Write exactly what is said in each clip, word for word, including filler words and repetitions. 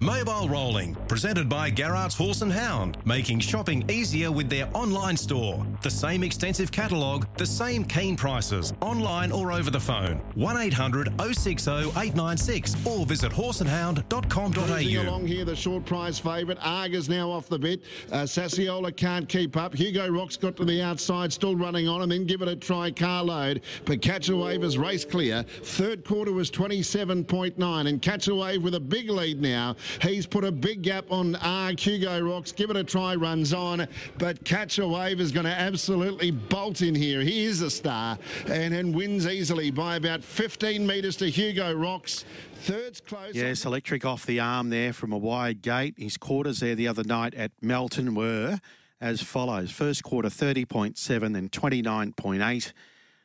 Mobile Rolling, presented by Garrard's Horse and Hound, making shopping easier with their online store. The same extensive catalogue, the same keen prices, online or over the phone. one eight hundred, oh six oh, eight nine six or visit horse and hound dot com dot A U. Moving along here, the short prize favourite, Argus now off the bit. Uh, Sassiola can't keep up. Hugo Rocks got to the outside, still running on, and then give it a try, Carload. But Catch a Wave is race clear. Third quarter was twenty-seven point nine, and Catch a Wave with a big lead now. He's put a big gap on Arg. Hugo Rocks, give it a try, runs on, but Catch a Wave is going to absolutely bolt in here. He is a star, and, and wins easily by about fifteen metres to Hugo Rocks. Third's close. Yes, Electric off the arm there from a wide gate. His quarters there the other night at Melton were as follows. First quarter thirty point seven, then twenty-nine point eight.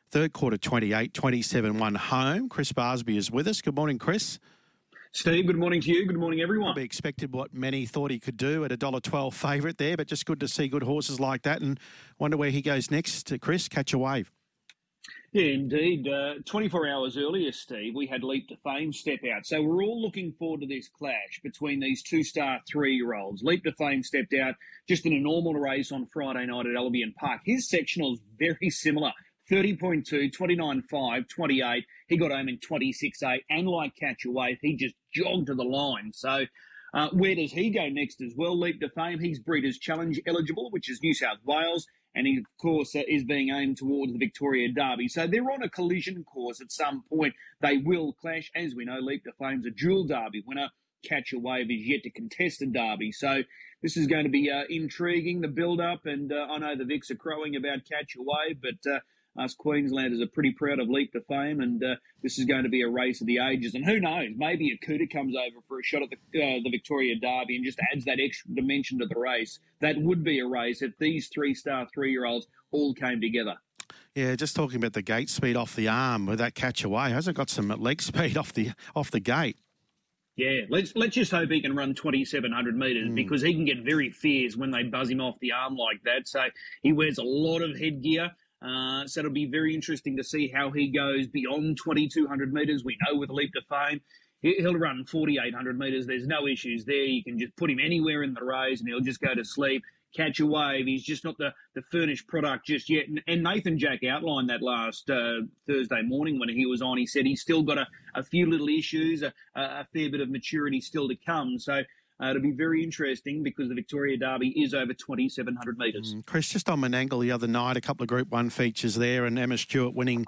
Third quarter twenty-eight, twenty-seven one home. Chris Barsby is with us. Good morning, Chris. Steve, good morning to you. Good morning, everyone. Probably expected what many thought he could do at a one dollar twelve favourite there, but just good to see good horses like that, and wonder where he goes next. Chris, Catch a Wave. Yeah, indeed. Uh, twenty-four hours earlier, Steve, we had Leap to Fame step out. So we're all looking forward to this clash between these two-star three-year-olds. Leap to Fame stepped out just in a normal race on Friday night at Albion Park. His sectional is very similar. thirty point two, twenty-nine point five, twenty-eight. He got home in twenty-six point eight. And like Catch a Wave, he just jogged to the line. So uh, where does he go next as well? Leap to Fame. He's Breeders Challenge eligible, which is New South Wales. And he, of course, uh, is being aimed towards the Victoria Derby. So they're on a collision course at some point. They will clash. As we know, Leap to Fame's a dual Derby winner. Catch a Wave is yet to contest a Derby. So this is going to be uh, intriguing, the build-up. And uh, I know the Vics are crowing about Catch a Wave, but... Uh, Us Queenslanders are pretty proud of Leap to Fame, and uh, this is going to be a race of the ages. And who knows, maybe Akuta comes over for a shot at the, uh, the Victoria Derby and just adds that extra dimension to the race. That would be a race if these three-star three-year-olds all came together. Yeah, just talking about the gate speed off the arm with that Catch a Wave. Hasn't got some leg speed off the off the gate. Yeah, let's let's just hope he can run twenty-seven hundred metres, mm. because he can get very fierce when they buzz him off the arm like that. So he wears a lot of headgear. Uh, so it'll be very interesting to see how he goes beyond twenty-two hundred metres. We know with Leap to Fame, he'll run forty-eight hundred metres. There's no issues there. You can just put him anywhere in the race and he'll just go to sleep. Catch a Wave. He's just not the, the finished product just yet. And, and Nathan Jack outlined that last uh, Thursday morning when he was on. He said he's still got a, a few little issues, a, a fair bit of maturity still to come. So Uh, it'll be very interesting because the Victoria Derby is over twenty-seven hundred metres. Mm, Chris, just on Menangle the other night, a couple of Group one features there, and Emma Stewart winning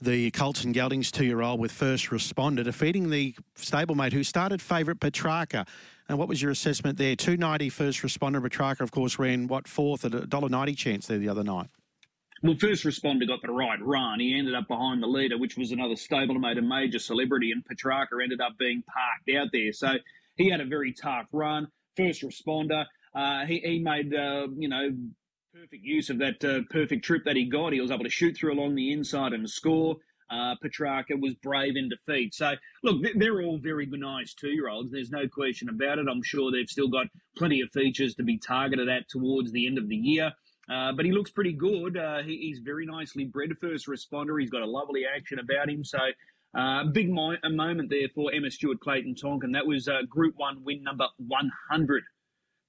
the Colton Geldings two-year-old with First Responder, defeating the stablemate who started favourite Petrarca. And what was your assessment there? two ninety First Responder. Petrarca, of course, ran, what, fourth at a one dollar ninety chance there the other night. Well, First Responder got the right run. He ended up behind the leader, which was another stablemate, a Major Celebrity, and Petrarca ended up being parked out there. So he had a very tough run. First Responder, uh, he, he made, uh, you know, perfect use of that uh, perfect trip that he got. He was able to shoot through along the inside and score. Uh, Petrarca was brave in defeat. So, look, they're all very nice two-year-olds. There's no question about it. I'm sure they've still got plenty of features to be targeted at towards the end of the year. Uh, but he looks pretty good. Uh, he, he's very nicely bred, First Responder. He's got a lovely action about him. So, Uh, big mo- a moment there for Emma Stewart, Clayton Tonkin. That was uh, Group One win number one hundred.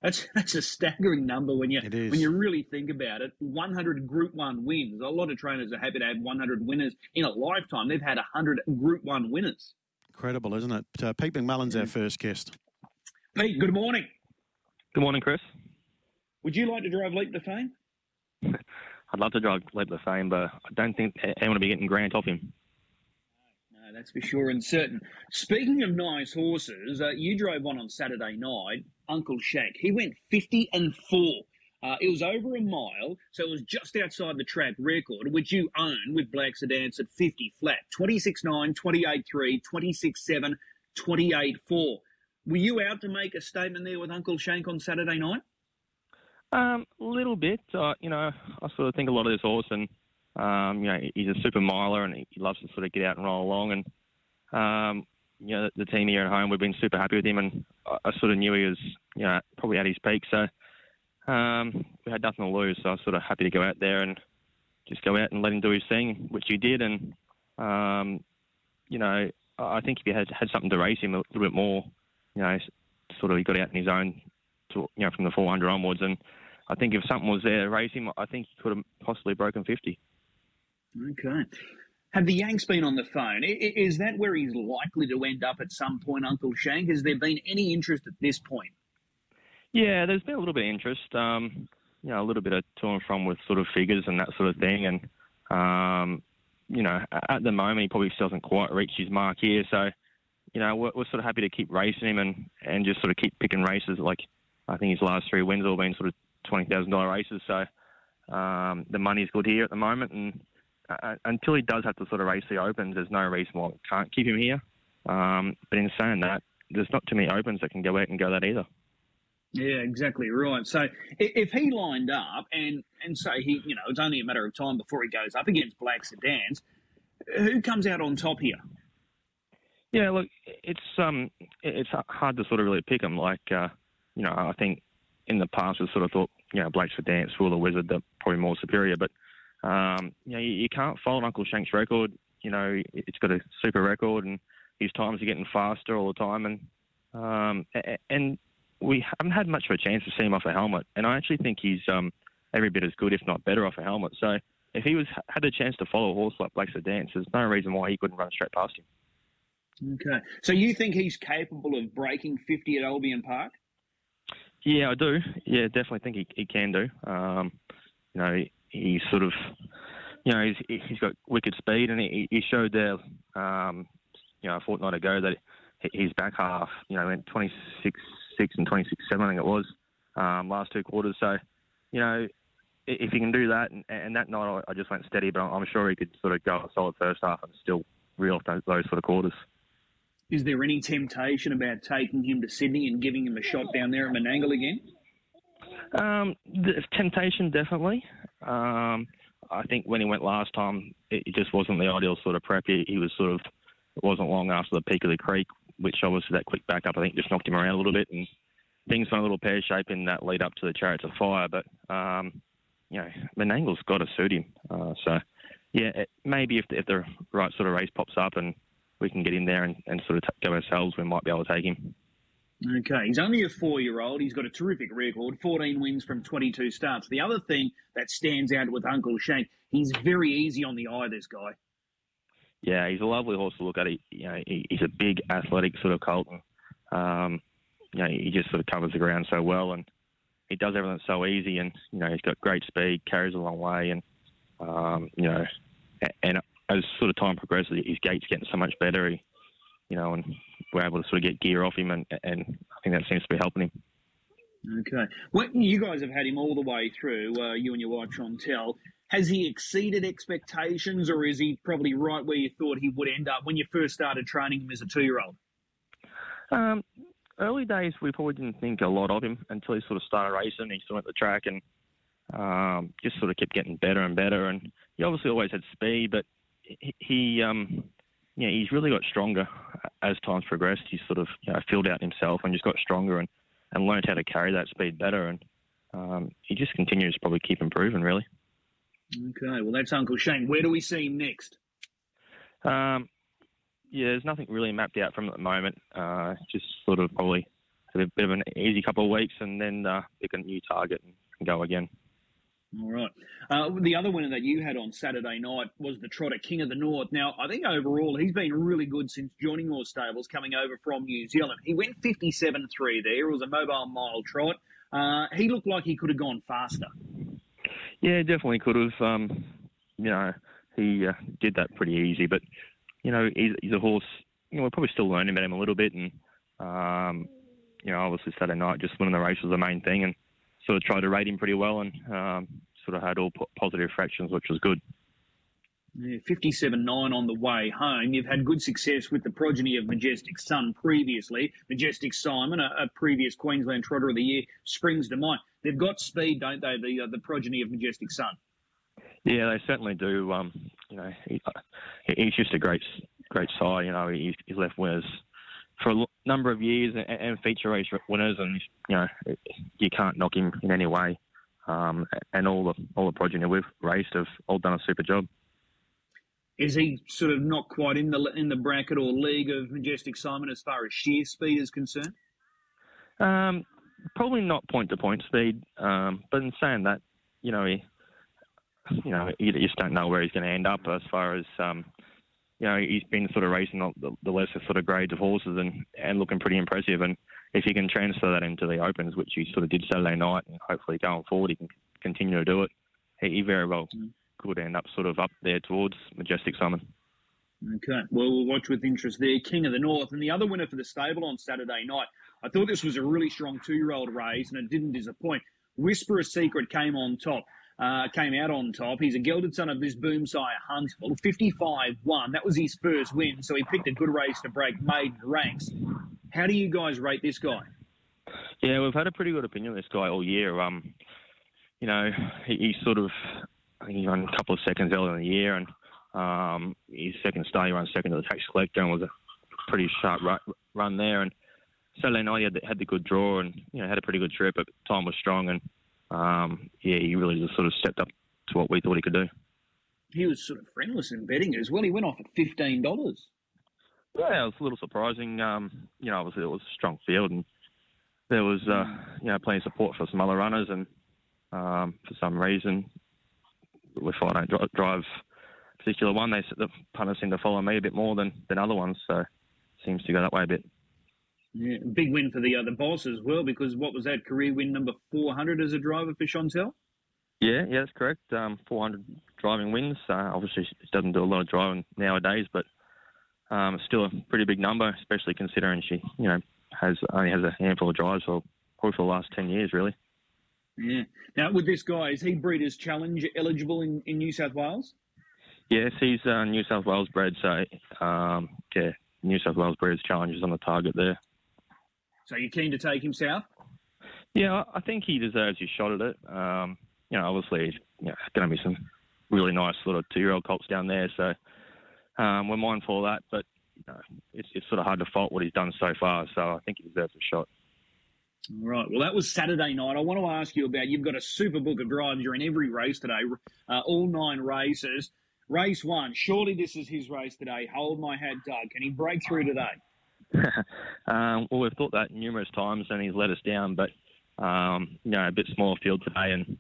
That's that's a staggering number when you when you really think about it. one hundred Group One wins. A lot of trainers are happy to have one hundred winners in a lifetime. They've had one hundred Group One winners. Incredible, isn't it? Uh, Pete McMullen's yeah. our first guest. Pete, good morning. Good morning, Chris. Would you like to drive Leap to Fame? I'd love to drive Leap to Fame, but I don't think anyone will be getting Grant off him. That's for sure and certain. Speaking of nice horses, uh, you drove one on Saturday night, Uncle Shank. He went fifty and four. Uh, it was over a mile, so it was just outside the track record, which you own with Black Sedans at fifty flat. twenty-six nine, twenty-eight three, twenty-six seven, twenty-eight four. Were you out to make a statement there with Uncle Shank on Saturday night? A um, little bit. Uh, you know, I sort of think a lot of this horse and Um, you know, he's a super miler and he loves to sort of get out and roll along. And, um, you know, the team here at home, we've been super happy with him, and I, I sort of knew he was, you know, probably at his peak. So um, we had nothing to lose. So I was sort of happy to go out there and just go out and let him do his thing, which he did. And, um, you know, I think if you had, had something to race him a little bit more, you know, sort of he got out in his own, to, you know, from the four hundred onwards. And I think if something was there to raise him, I think he could have possibly broken fifty. Okay. Have the Yanks been on the phone? Is that where he's likely to end up at some point, Uncle Shank? Has there been any interest at this point? Yeah, there's been a little bit of interest, um, you know, a little bit of to and from with sort of figures and that sort of thing. And, um, you know, at the moment he probably still doesn't quite reach his mark here. So, you know, we're, we're sort of happy to keep racing him and, and just sort of keep picking races. Like I think his last three wins have all been sort of twenty thousand dollars races. So um, the money's good here at the moment. And Uh, until he does have to sort of race the Opens, there's no reason why we can't keep him here. Um, but in saying that, there's not too many Opens that can go out and go that either. Yeah, exactly right. So if he lined up and, and say, he, you know, it's only a matter of time before he goes up against Black Sedans, who comes out on top here? Yeah, look, it's um, it's hard to sort of really pick him. Like, uh, you know, I think in the past we sort of thought, you know, Black Sedans, Fool the Wizard, they're probably more superior, but Um, you know, you, you can't fold Uncle Shank's record. You know, it's got a super record, and his times are getting faster all the time. And um, and we haven't had much of a chance to see him off a helmet. And I actually think he's um, every bit as good, if not better, off a helmet. So if he was had a chance to follow a horse like Black Sedans, there's no reason why he couldn't run straight past him. Okay. So you think he's capable of breaking fifty at Albion Park? Yeah, I do. Yeah, definitely think he, he can do. Um, you know. He, He's sort of, you know, he's he's got wicked speed, and he, he showed there, um, you know, a fortnight ago that his back half, you know, went twenty-six six and twenty-six seven, I think it was, um, last two quarters. So, you know, if he can do that, and, and that night I just went steady, but I'm sure he could sort of go a solid first half and still reel off those, those sort of quarters. Is there any temptation about taking him to Sydney and giving him a shot down there at Menangle again? Um, the temptation, definitely. Um, I think when he went last time, it, it just wasn't the ideal sort of prep. He, he was sort of, it wasn't long after the peak of the creek, which obviously that quick back up, I think, just knocked him around a little bit, and things went a little pear-shaped in that lead up to the Chariots of Fire. But, um, you know, Menangle's got to suit him. Uh, so, yeah, it, maybe if the, if the right sort of race pops up and we can get in there and, and sort of t- go ourselves, we might be able to take him. Okay, he's only a four-year-old. He's got a terrific record, fourteen wins from twenty-two starts. The other thing that stands out with Uncle Shank, he's very easy on the eye, this guy. Yeah, he's a lovely horse to look at. He, you know, he, he's a big, athletic sort of Colton. Um, you know, he just sort of covers the ground so well, and he does everything so easy, and, you know, he's got great speed, carries a long way, and, um, you know, and as sort of time progresses, his gait's getting so much better, he, you know, and we're able to sort of get gear off him, and, and I think that seems to be helping him. Okay. Well, you guys have had him all the way through, uh, you and your wife, Chantel. Has he exceeded expectations, or is he probably right where you thought he would end up when you first started training him as a two-year-old? Um, early days, we probably didn't think a lot of him until he sort of started racing. He sort of went to the track and um, just sort of kept getting better and better. And he obviously always had speed, but he... he um, Yeah, he's really got stronger as time's progressed. He's sort of, you know, filled out himself and just got stronger and, and learned how to carry that speed better. And um, he just continues to probably keep improving, really. Okay, well, that's Uncle Shane. Where do we see him next? Um, yeah, there's nothing really mapped out from him at the moment. Uh, just sort of probably a bit of an easy couple of weeks and then uh, pick a new target and go again. All right. Uh, the other winner that you had on Saturday night was the trotter King of the North. Now, I think overall he's been really good since joining your stables coming over from New Zealand. He went fifty-seven three there. It was a mobile mile trot. Uh, he looked like he could have gone faster. Yeah, definitely could have. Um, you know, he uh, did that pretty easy. But, you know, he's, he's a horse, you know, we're probably still learning about him a little bit. And, um, you know, obviously Saturday night just winning the race was the main thing. And sort of tried to rate him pretty well and um, sort of had all po- positive fractions, which was good. Yeah, fifty-seven nine on the way home. You've had good success with the progeny of Majestic Son previously. Majestic Simon, a, a previous Queensland Trotter of the Year, springs to mind. They've got speed, don't they, the uh, the progeny of Majestic Son? Yeah, they certainly do. Um, you know, he, he's just a great great sire. You know, he's, he's left winners for a number of years and, and feature race winners, and you know you can't knock him in any way. Um, and all the all the progeny we've raced have all done a super job. Is he sort of not quite in the in the bracket or league of Majestic Simon as far as sheer speed is concerned? Um, probably not point to point speed, um, but in saying that, you know, he, you know, you just don't know where he's going to end up as far as, um, you know, he's been sort of racing the, the lesser sort of grades of horses and, and looking pretty impressive. And if he can transfer that into the opens, which he sort of did Saturday night, and hopefully going forward he can continue to do it, he, he very well could end up sort of up there towards Majestic Simon. Okay, well, we'll watch with interest there. King of the North and the other winner for the stable on Saturday night. I thought this was a really strong two-year-old race, and it didn't disappoint. Whisper a Secret came on top, uh, came out on top. He's a gelded son of this boomsire Huntsville, fifty-five one. That was his first win, so he picked a good race to break maiden ranks. How do you guys rate this guy? Yeah, we've had a pretty good opinion of this guy all year. Um, you know, he, he sort of, I think he ran a couple of seconds earlier in the year, and um, his second start, he ran second to the Tax Collector, and was a pretty sharp run there. And Saturday night, he had the, had the good draw and, you know, had a pretty good trip, but time was strong. And, um, yeah, he really just sort of stepped up to what we thought he could do. He was sort of friendless in betting as well. He went off at fifteen dollars. Yeah, it was a little surprising. Um, you know, obviously it was a strong field, and there was, uh, you know, plenty of support for some other runners. And um, for some reason, if I don't drive a particular one, they, the punters seem to follow me a bit more than, than other ones. So it seems to go that way a bit. Yeah, big win for the other boss as well, because what was that, career win number four hundred as a driver for Chantel? Yeah, yeah, that's correct. Um, four hundred driving wins. Uh, obviously, she doesn't do a lot of driving nowadays, but um, it's still a pretty big number, especially considering she, you know, has only has a handful of drives for probably for the last ten years, really. Yeah. Now, with this guy, is he Breeders Challenge eligible in, in New South Wales? Yes, he's uh, New South Wales bred, so um, yeah, New South Wales Breeders Challenge is on the target there. So you're keen to take him south? Yeah, I think he deserves his shot at it. Um, you know, obviously, you know, there's going to be some really nice little two-year-old colts down there, so um, we're mindful of that. But you know, it's, it's sort of hard to fault what he's done so far, so I think he deserves a shot. All right. Well, that was Saturday night. I want to ask you about, you've got a super book of drives. You're in every race today, uh, all nine races. Race one, surely this is his race today. Hold my hat, Doug. Can he break through today? um, well, we've thought that numerous times, and he's let us down. But um, you know, a bit smaller field today, and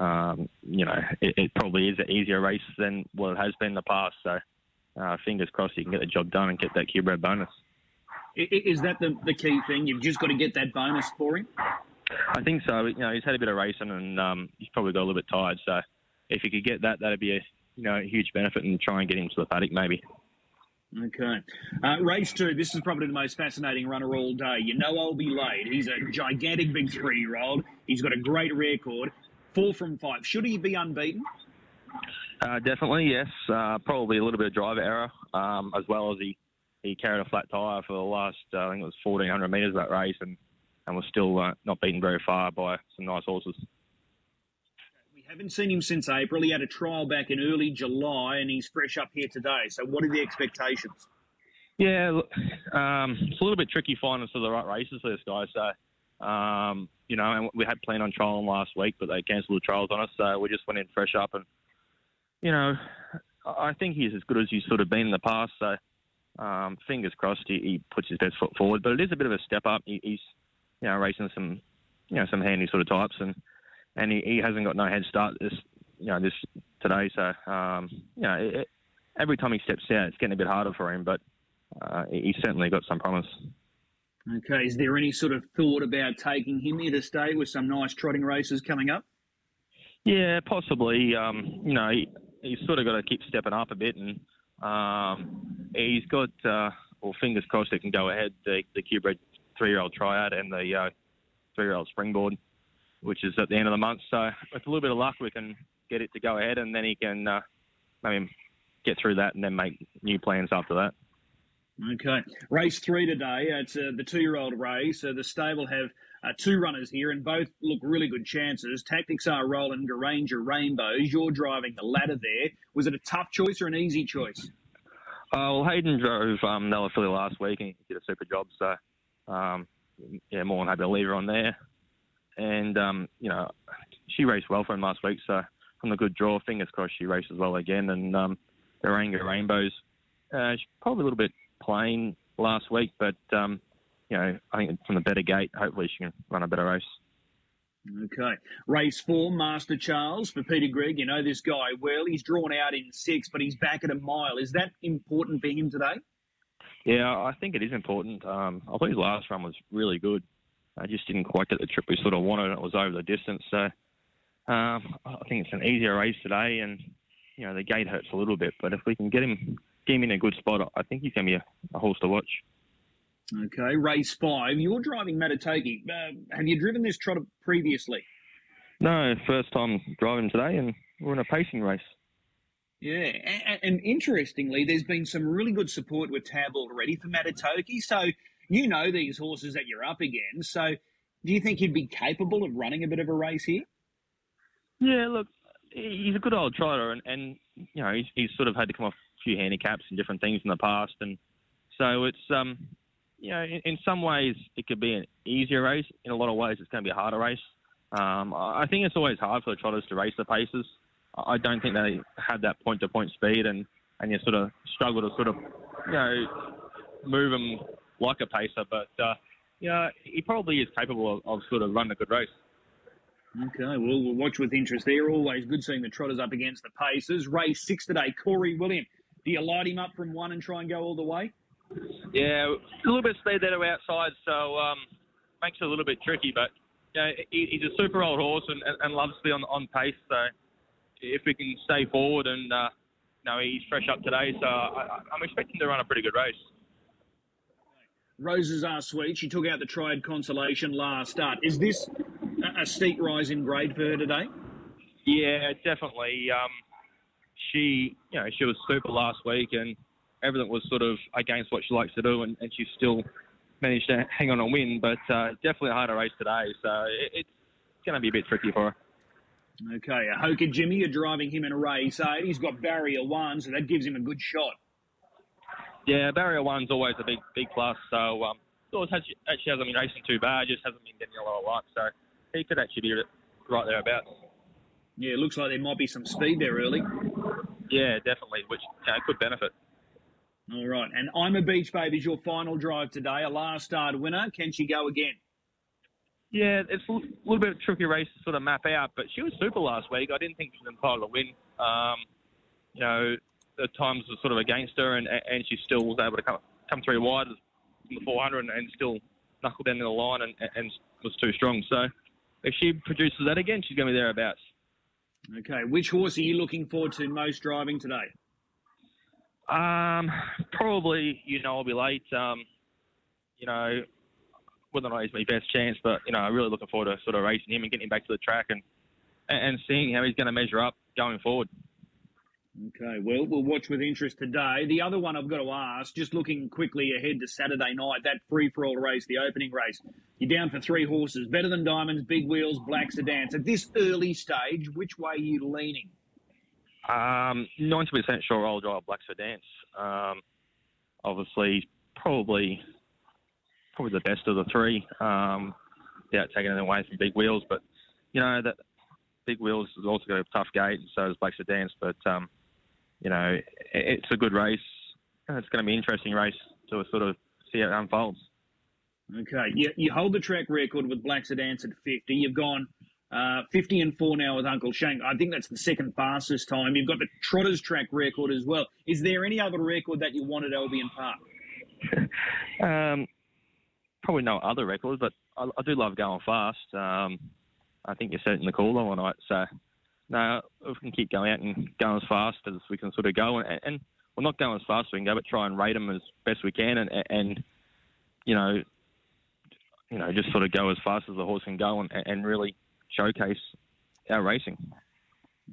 um, you know, it, it probably is an easier race than what it has been in the past. So, uh, fingers crossed, he can get the job done and get that Q-Bred bonus. Is that the, the key thing? You've just got to get that bonus for him. I think so. You know, he's had a bit of racing, and um, he's probably got a little bit tired. So, if he could get that, that'd be a you know a huge benefit, and try and get him to the paddock maybe. Okay. Uh, race two, this is probably the most fascinating runner all day. You know I'll be late. He's a gigantic big three-year-old. He's got a great record. Four from five. Should he be unbeaten? Uh, definitely, yes. Uh, probably a little bit of driver error, um, as well as he, he carried a flat tyre for the last, uh, I think it was fourteen hundred metres of that race, and, and was still uh, not beaten very far by some nice horses. Haven't seen him since April. He had a trial back in early July, and he's fresh up here today. So what are the expectations? Yeah, look, um, it's a little bit tricky finding sort of the right races for this guy. So, um, you know, and we had planned on trialing last week, but they cancelled the trials on us. So we just went in fresh up, and, you know, I think he's as good as he's sort of been in the past. So um, fingers crossed he, he puts his best foot forward. But it is a bit of a step up. He, he's, you know, racing some, you know, some handy sort of types, and, And he, he hasn't got no head start this, you know, this today. So, um, you know, it, it, every time he steps out, it's getting a bit harder for him. But uh, he's certainly got some promise. Okay. Is there any sort of thought about taking him here to stay with some nice trotting races coming up? Yeah, possibly. Um, you know, he, he's sort of got to keep stepping up a bit, and um, he's got, uh, well, fingers crossed it can go ahead. The, the Q-Bred three-year-old triad and the uh, three-year-old springboard, which is at the end of the month. So with a little bit of luck, we can get it to go ahead, and then he can uh, maybe get through that and then make new plans after that. Okay. Race three today. It's uh, the two-year-old race. So the stable have uh, two runners here, and both look really good chances. Tactics Are Roland, Garanger, Rainbows. You're driving the ladder there. Was it a tough choice or an easy choice? Uh, well, Hayden drove um, Nella Philly last week, and he did a super job. So, um, yeah, more than happy to leave her on there. And, um, you know, she raced well for him last week, so from the good draw, fingers crossed she races well again. And um, the Ranger Rainbows, uh, she's probably a little bit plain last week, but um, you know, I think from the better gate, hopefully she can run a better race. Okay. Race four, Master Charles for Peter Gregg. You know this guy well. He's drawn out in six, but he's back at a mile. Is that important for him today? Yeah, I think it is important. Um, I thought his last run was really good. I just didn't quite get the trip we sort of wanted, and it was over the distance. So um, I think it's an easier race today, and, you know, the gate hurts a little bit. But if we can get him, get him in a good spot, I think he's going to be a, a horse to watch. Okay, race five. You're driving Matatoki. Uh, have you driven this trotter previously? No, first time driving today, and we're in a pacing race. Yeah, and, and interestingly, there's been some really good support with Tab already for Matatoki, so you know these horses that you're up against, so do you think he'd be capable of running a bit of a race here? Yeah, look, he's a good old trotter, and, and you know, he's, he's sort of had to come off a few handicaps and different things in the past, and so it's... um. You know, in, in some ways it could be an easier race. In a lot of ways it's going to be a harder race. Um, I think it's always hard for the trotters to race the paces. I don't think they have that point-to-point speed, and, and you sort of struggle to sort of, you know, move them like a pacer. But, uh, you know, he probably is capable of, of sort of running a good race. Okay, well, we'll watch with interest there. Always good seeing the trotters up against the paces. Race six today, Corey William. Do you light him up from one and try and go all the way? Yeah, a little bit of speed there to outside, so um, makes it a little bit tricky. But you know, he, he's a super old horse and, and loves to be on on pace. So if we can stay forward, and uh, you know, he's fresh up today, so I, I'm expecting to run a pretty good race. Roses Are Sweet. She took out the Triad Consolation last start. Is this a, a steep rise in grade for her today? Yeah, definitely. Um, she, you know, she was super last week, and everything was sort of against what she likes to do, and, and she still managed to hang on and win, but uh, definitely a harder race today, so it, it's going to be a bit tricky for her. Okay, Hoka Jimmy, you're driving him in a race, eh? He's got barrier one, so that gives him a good shot. Yeah, barrier one's always a big big plus, so um, actually hasn't been racing too bad, just hasn't been getting a lot of luck, so he could actually be right thereabouts. Yeah, it looks like there might be some speed there early. Yeah, definitely, which you know, could benefit. All right, and I'm a Beach Baby is your final drive today, a last start winner. Can she go again? Yeah, it's a little bit of a tricky race to sort of map out, but she was super last week. I didn't think she was entitled to win. Um, you know, the times were sort of against her, and, and she still was able to come, come through wide in the four hundred and, and still knuckled down in the line and, and was too strong. So if she produces that again, she's going to be thereabouts. Okay, which horse are you looking forward to most driving today? Um, probably, you know, I'll be late. Um, you know, whether or not he's my best chance, but, you know, I'm really looking forward to sort of racing him and getting him back to the track and, and seeing how he's going to measure up going forward. Okay, well, we'll watch with interest today. The other one I've got to ask, just looking quickly ahead to Saturday night, that free-for-all race, the opening race, you're down for three horses, Better Than Diamonds, Big Wheels, Black Sedans. At this early stage, which way are you leaning? Um, ninety percent sure I'll drive Blacks A Dancer. Um, obviously, probably probably the best of the three, um, without taking it away from Big Wheels. But, you know, that Big Wheels has also got a tough gate, and so does Blacks A Dancer. But, um, you know, it, it's a good race. It's going to be an interesting race to sort of see how it unfolds. Okay. You, you hold the track record with Blacks A Dancer at fifty. You've gone... Uh, fifty and four now with Uncle Shank. I think that's the second fastest time. You've got the Trotters track record as well. Is there any other record that you want at Albion Park? um, probably no other records, but I, I do love going fast. Um, I think you said it in the call all night. So, no, we can keep going out and going as fast as we can sort of go. And, and we're well, not going as fast as we can go, but try and rate them as best we can and, and you know, you know, just sort of go as fast as the horse can go and, and really... showcase our racing.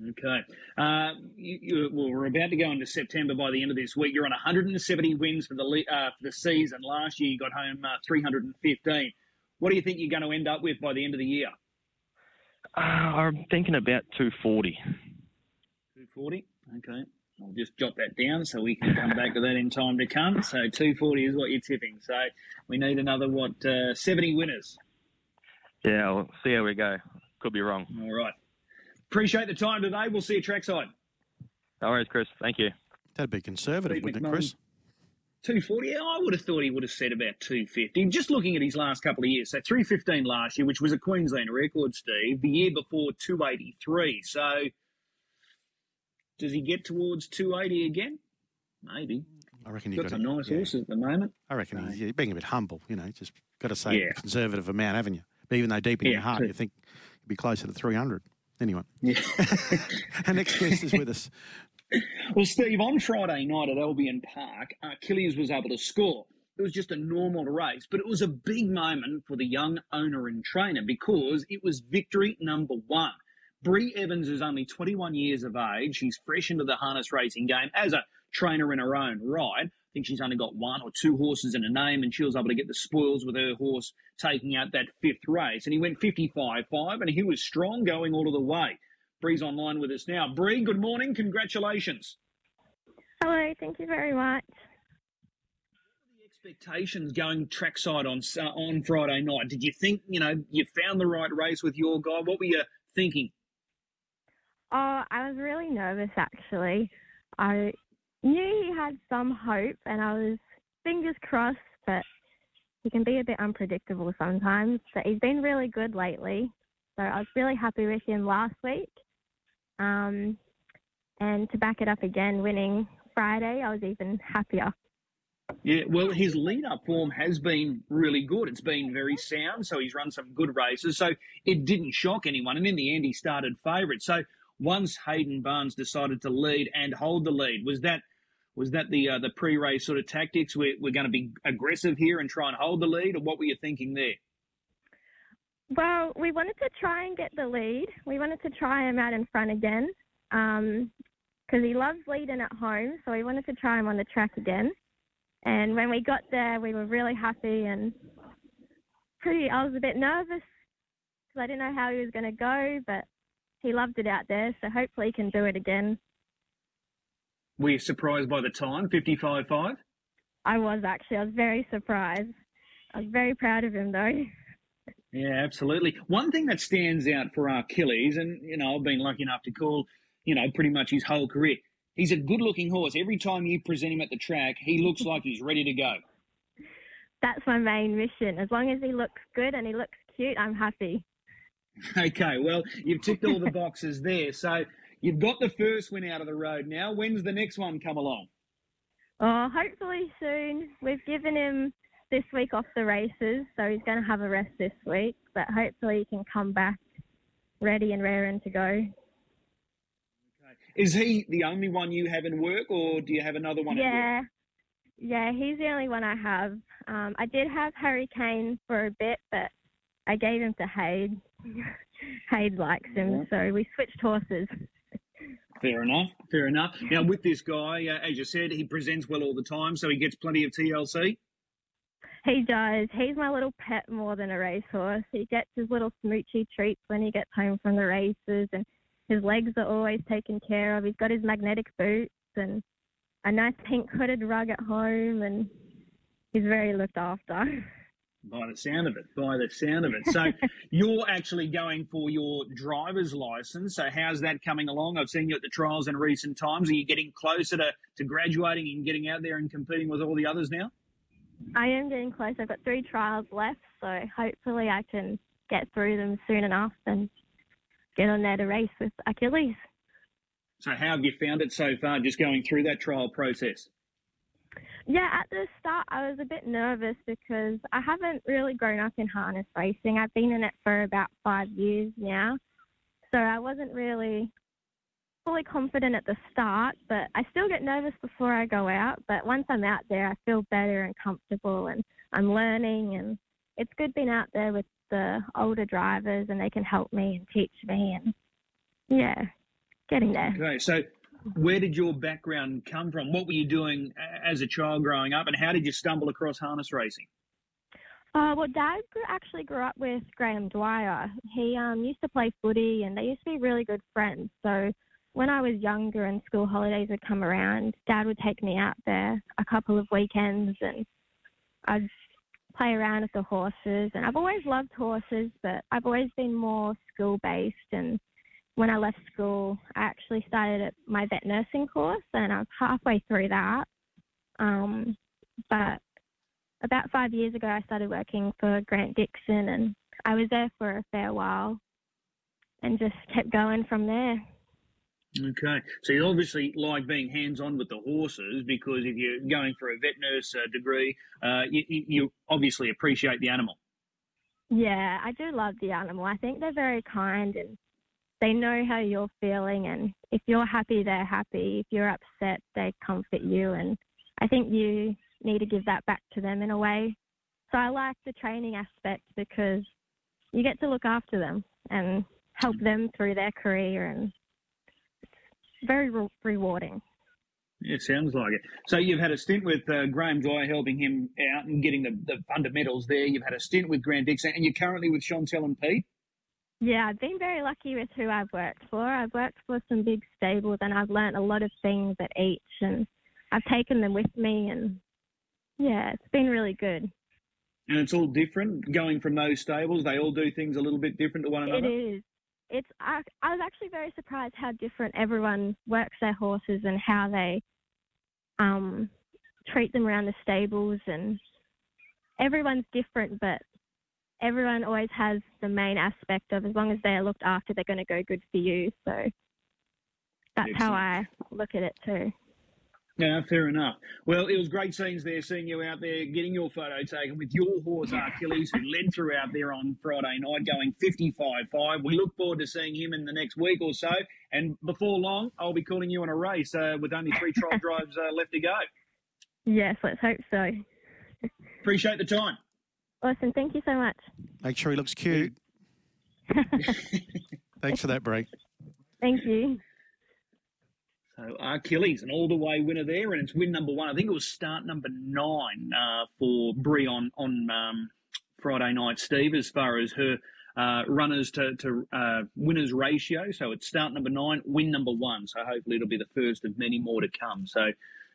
Okay. Uh, you, you, well, we're about to go into September by the end of this week. You're on one hundred seventy wins for the uh, for the season. Last year you got home uh, three hundred fifteen. What do you think you're going to end up with by the end of the year? Uh, I'm thinking about two forty. two forty? Okay. I'll just jot that down so we can come back to that in time to come. So two forty is what you're tipping. So we need another, what, uh, seventy winners? Yeah, we'll see how we go. Could be wrong. All right. Appreciate the time today. We'll see you trackside. No worries, Chris. Thank you. That'd be conservative, Steve wouldn't McMahon. It, Chris? two forty. I would have thought he would have said about two fifty, just looking at his last couple of years. So three fifteen last year, which was a Queensland record, Steve. The year before, two eighty-three. So does he get towards two eighty again? Maybe. I reckon he's got, got some it. nice yeah. horses at the moment. I reckon no. he's yeah, being a bit humble, you know, just got to say yeah. a conservative amount, haven't you? But even though deep in yeah, your heart true. you think he'd be closer to three hundred. Anyway. Yeah. Our next guest is with us. Well, Steve, on Friday night at Albion Park, Achilles was able to score. It was just a normal race, but it was a big moment for the young owner and trainer because it was victory number one. Bree Evans is only twenty-one years of age. She's fresh into the harness racing game as a trainer in her own right. I think she's only got one or two horses in her name, and she was able to get the spoils with her horse taking out that fifth race. And he went fifty-five five, and he was strong going all of the way. Bree's online with us now. Bree, good morning. Congratulations. Hello. Thank you very much. What were the expectations going trackside on uh, on Friday night? Did you think, you know, you found the right race with your guy? What were you thinking? Oh, I was really nervous, actually. I knew he had some hope, and I was fingers crossed, but he can be a bit unpredictable sometimes. But he's been really good lately, so I was really happy with him last week. Um, and to back it up again, winning Friday, I was even happier. Yeah, well, his lead-up form has been really good. It's been very sound, so he's run some good races. So it didn't shock anyone. And in the end, he started favourite. So once Hayden Barnes decided to lead and hold the lead, was that was that the uh, the pre-race sort of tactics? We're, we're going to be aggressive here and try and hold the lead? Or what were you thinking there? Well, we wanted to try and get the lead. We wanted to try him out in front again because um, he loves leading at home, so we wanted to try him on the track again. And when we got there, we were really happy and pretty. I was a bit nervous because I didn't know how he was going to go, but he loved it out there, so hopefully he can do it again. Were you surprised by the time, fifty-five five? I was, actually. I was very surprised. I was very proud of him, though. Yeah, absolutely. One thing that stands out for Achilles, and, you know, I've been lucky enough to call, you know, pretty much his whole career, he's a good-looking horse. Every time you present him at the track, he looks like he's ready to go. That's my main mission. As long as he looks good and he looks cute, I'm happy. Okay, well, you've ticked all the boxes there. So you've got the first win out of the road now. When's the next one come along? Oh, hopefully soon. We've given him this week off the races, so he's going to have a rest this week, but hopefully he can come back ready and raring to go. Okay. Is he the only one you have in work, or do you have another one? Yeah, yeah, he's the only one I have. Um, I did have Hurricane for a bit, but I gave him to Hayde. Hayde likes him, so we switched horses. Fair enough, fair enough. Now, with this guy, uh, as you said, he presents well all the time, so he gets plenty of T L C. He does. He's my little pet more than a racehorse. He gets his little smoochy treats when he gets home from the races, and his legs are always taken care of. He's got his magnetic boots and a nice pink hooded rug at home, and he's very looked after. By the sound of it, by the sound of it. So you're actually going for your driver's licence. So how's that coming along? I've seen you at the trials in recent times. Are you getting closer to, to graduating and getting out there and competing with all the others now? I am getting close. I've got three trials left, so hopefully I can get through them soon enough and get on there to race with Achilles. So how have you found it so far, just going through that trial process? Yeah, at the start I was a bit nervous because I haven't really grown up in harness racing. I've been in it for about five years now, so I wasn't really fully confident at the start, but I still get nervous before I go out. But once I'm out there, I feel better and comfortable, and I'm learning, and it's good being out there with the older drivers, and they can help me and teach me, and yeah, getting there. Okay, so where did your background come from? What were you doing as a child growing up, and how did you stumble across harness racing? Uh, well, Dad grew, actually grew up with Graham Dwyer. He um, used to play footy, and they used to be really good friends, so when I was younger and school holidays would come around, Dad would take me out there a couple of weekends, and I'd play around with the horses. And I've always loved horses, but I've always been more school-based. And when I left school, I actually started my vet nursing course, and I was halfway through that. Um, But about five years ago, I started working for Grant Dixon, and I was there for a fair while and just kept going from there. Okay. So you obviously like being hands-on with the horses, because if you're going for a vet nurse uh, degree, uh, you, you obviously appreciate the animal. Yeah, I do love the animal. I think they're very kind, and they know how you're feeling, and if you're happy, they're happy. If you're upset, they comfort you, and I think you need to give that back to them in a way. So I like the training aspect because you get to look after them and help them through their career, and it's very re- rewarding. It sounds like it. So you've had a stint with uh, Graham Dyer, helping him out and getting the, the fundamentals there. You've had a stint with Grant Dixon, and you're currently with Chantel and Pete? Yeah, I've been very lucky with who I've worked for. I've worked for some big stables, and I've learnt a lot of things at each, and I've taken them with me, and, yeah, it's been really good. And it's all different, going from those stables? They all do things a little bit different to one another? It is. It's, I, I was actually very surprised how different everyone works their horses and how they um, treat them around the stables. And everyone's different, but everyone always has the main aspect of, as long as they're looked after, they're going to go good for you. So that's Excellent. How I look at it too. Yeah, fair enough. Well, it was great scenes there, seeing you out there, getting your photo taken with your horse, Achilles, who led through out there on Friday night, going fifty-five five. We look forward to seeing him in the next week or so. And before long, I'll be calling you on a race uh, with only three trial drives uh, left to go. Yes, let's hope so. Appreciate the time. Awesome. Thank you so much. Make sure he looks cute. Thanks for that, Bree. Thank you. So Achilles, an all-the-way winner there, and it's win number one. I think it was start number nine uh, for Bree on, on um, Friday night, Steve, as far as her uh, runners to, to uh, winners ratio. So it's start number nine, win number one. So hopefully it'll be the first of many more to come. So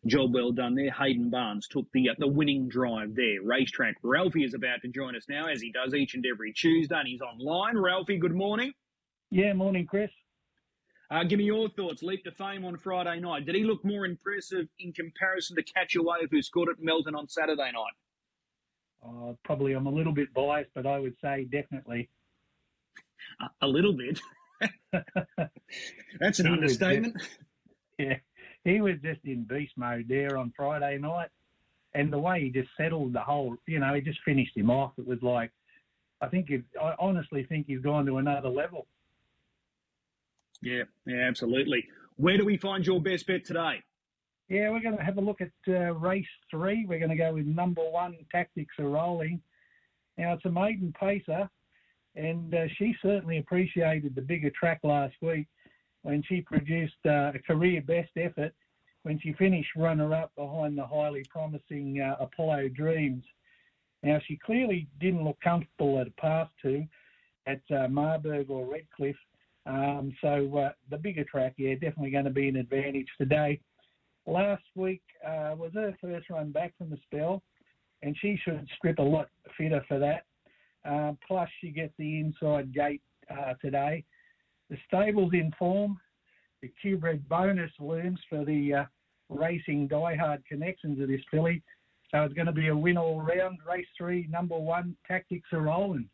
job well done there. Hayden Barnes took the, uh, the winning drive there. Racetrack Ralphie is about to join us now, as he does each and every Tuesday, and he's online. Ralphie, good morning. Yeah, morning, Chris. Uh, give me your thoughts. Leap to Fame on Friday night. Did he look more impressive in comparison to Catch a Wave, who scored at Melton on Saturday night? Uh, probably I'm a little bit biased, but I would say definitely. Uh, a little bit? That's an he understatement. Just, yeah, he was just in beast mode there on Friday night. And the way he just settled the whole, you know, he just finished him off. It was like, I think, it, I honestly think he's gone to another level. Yeah, yeah, absolutely. Where do we find your best bet today? Yeah, we're going to have a look at uh, race three. We're going to go with number one, Tactics Are Rolling. Now, it's a maiden pacer, and uh, she certainly appreciated the bigger track last week when she produced uh, a career-best effort when she finished runner-up behind the highly promising uh, Apollo Dreams. Now, she clearly didn't look comfortable at a pass to at uh, Marburg or Redcliffe. Um, so uh, the bigger track, yeah, definitely going to be an advantage today. Last week uh, was her first run back from the spell, and she should strip a lot fitter for that. Uh, plus, she gets the inside gate uh, today. The stable's in form. The Q-bred bonus looms for the uh, racing diehard connections of this filly. So it's going to be a win all round. Race three, number one, Tactics Are Rolling.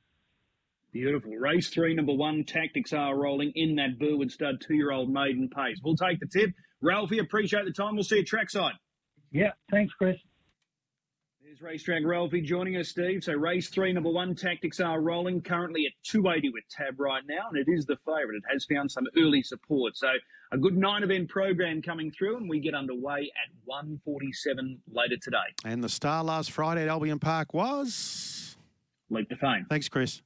Beautiful. Race three, number one, Tactics Are Rolling, in that Burwood Stud two-year-old maiden pace. We'll take the tip. Ralphie, appreciate the time. We'll see you trackside. Yeah, thanks, Chris. There's Racetrack Ralphie joining us, Steve. So race three, number one, Tactics Are Rolling, currently at two eighty with Tab right now, and it is the favourite. It has found some early support. So a good nine-event program coming through, and we get underway at one forty-seven later today. And the star last Friday at Albion Park was... Leap to Fame. Thanks, Chris.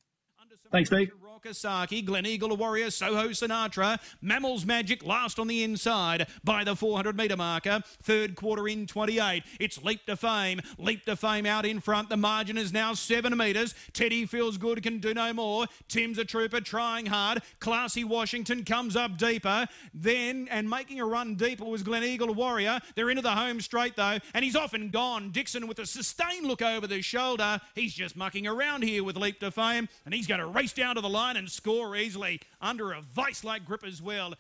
Thanks, Steve. Rockasaki, Glen Eagle Warrior, Soho Sinatra, Mammal's Magic last on the inside by the four hundred metre marker. Third quarter in twenty-eight. It's Leap to Fame. Leap to Fame out in front. The margin is now seven metres. Teddy Feels Good Can Do No More. Tim's a Trooper trying hard. Classy Washington comes up deeper. Then, and making a run deeper was Glen Eagle Warrior. They're into the home straight though, and he's off and gone. Dixon with a sustained look over the shoulder. He's just mucking around here with Leap to Fame, and he's going to race down to the line and score easily under a vice-like grip as well.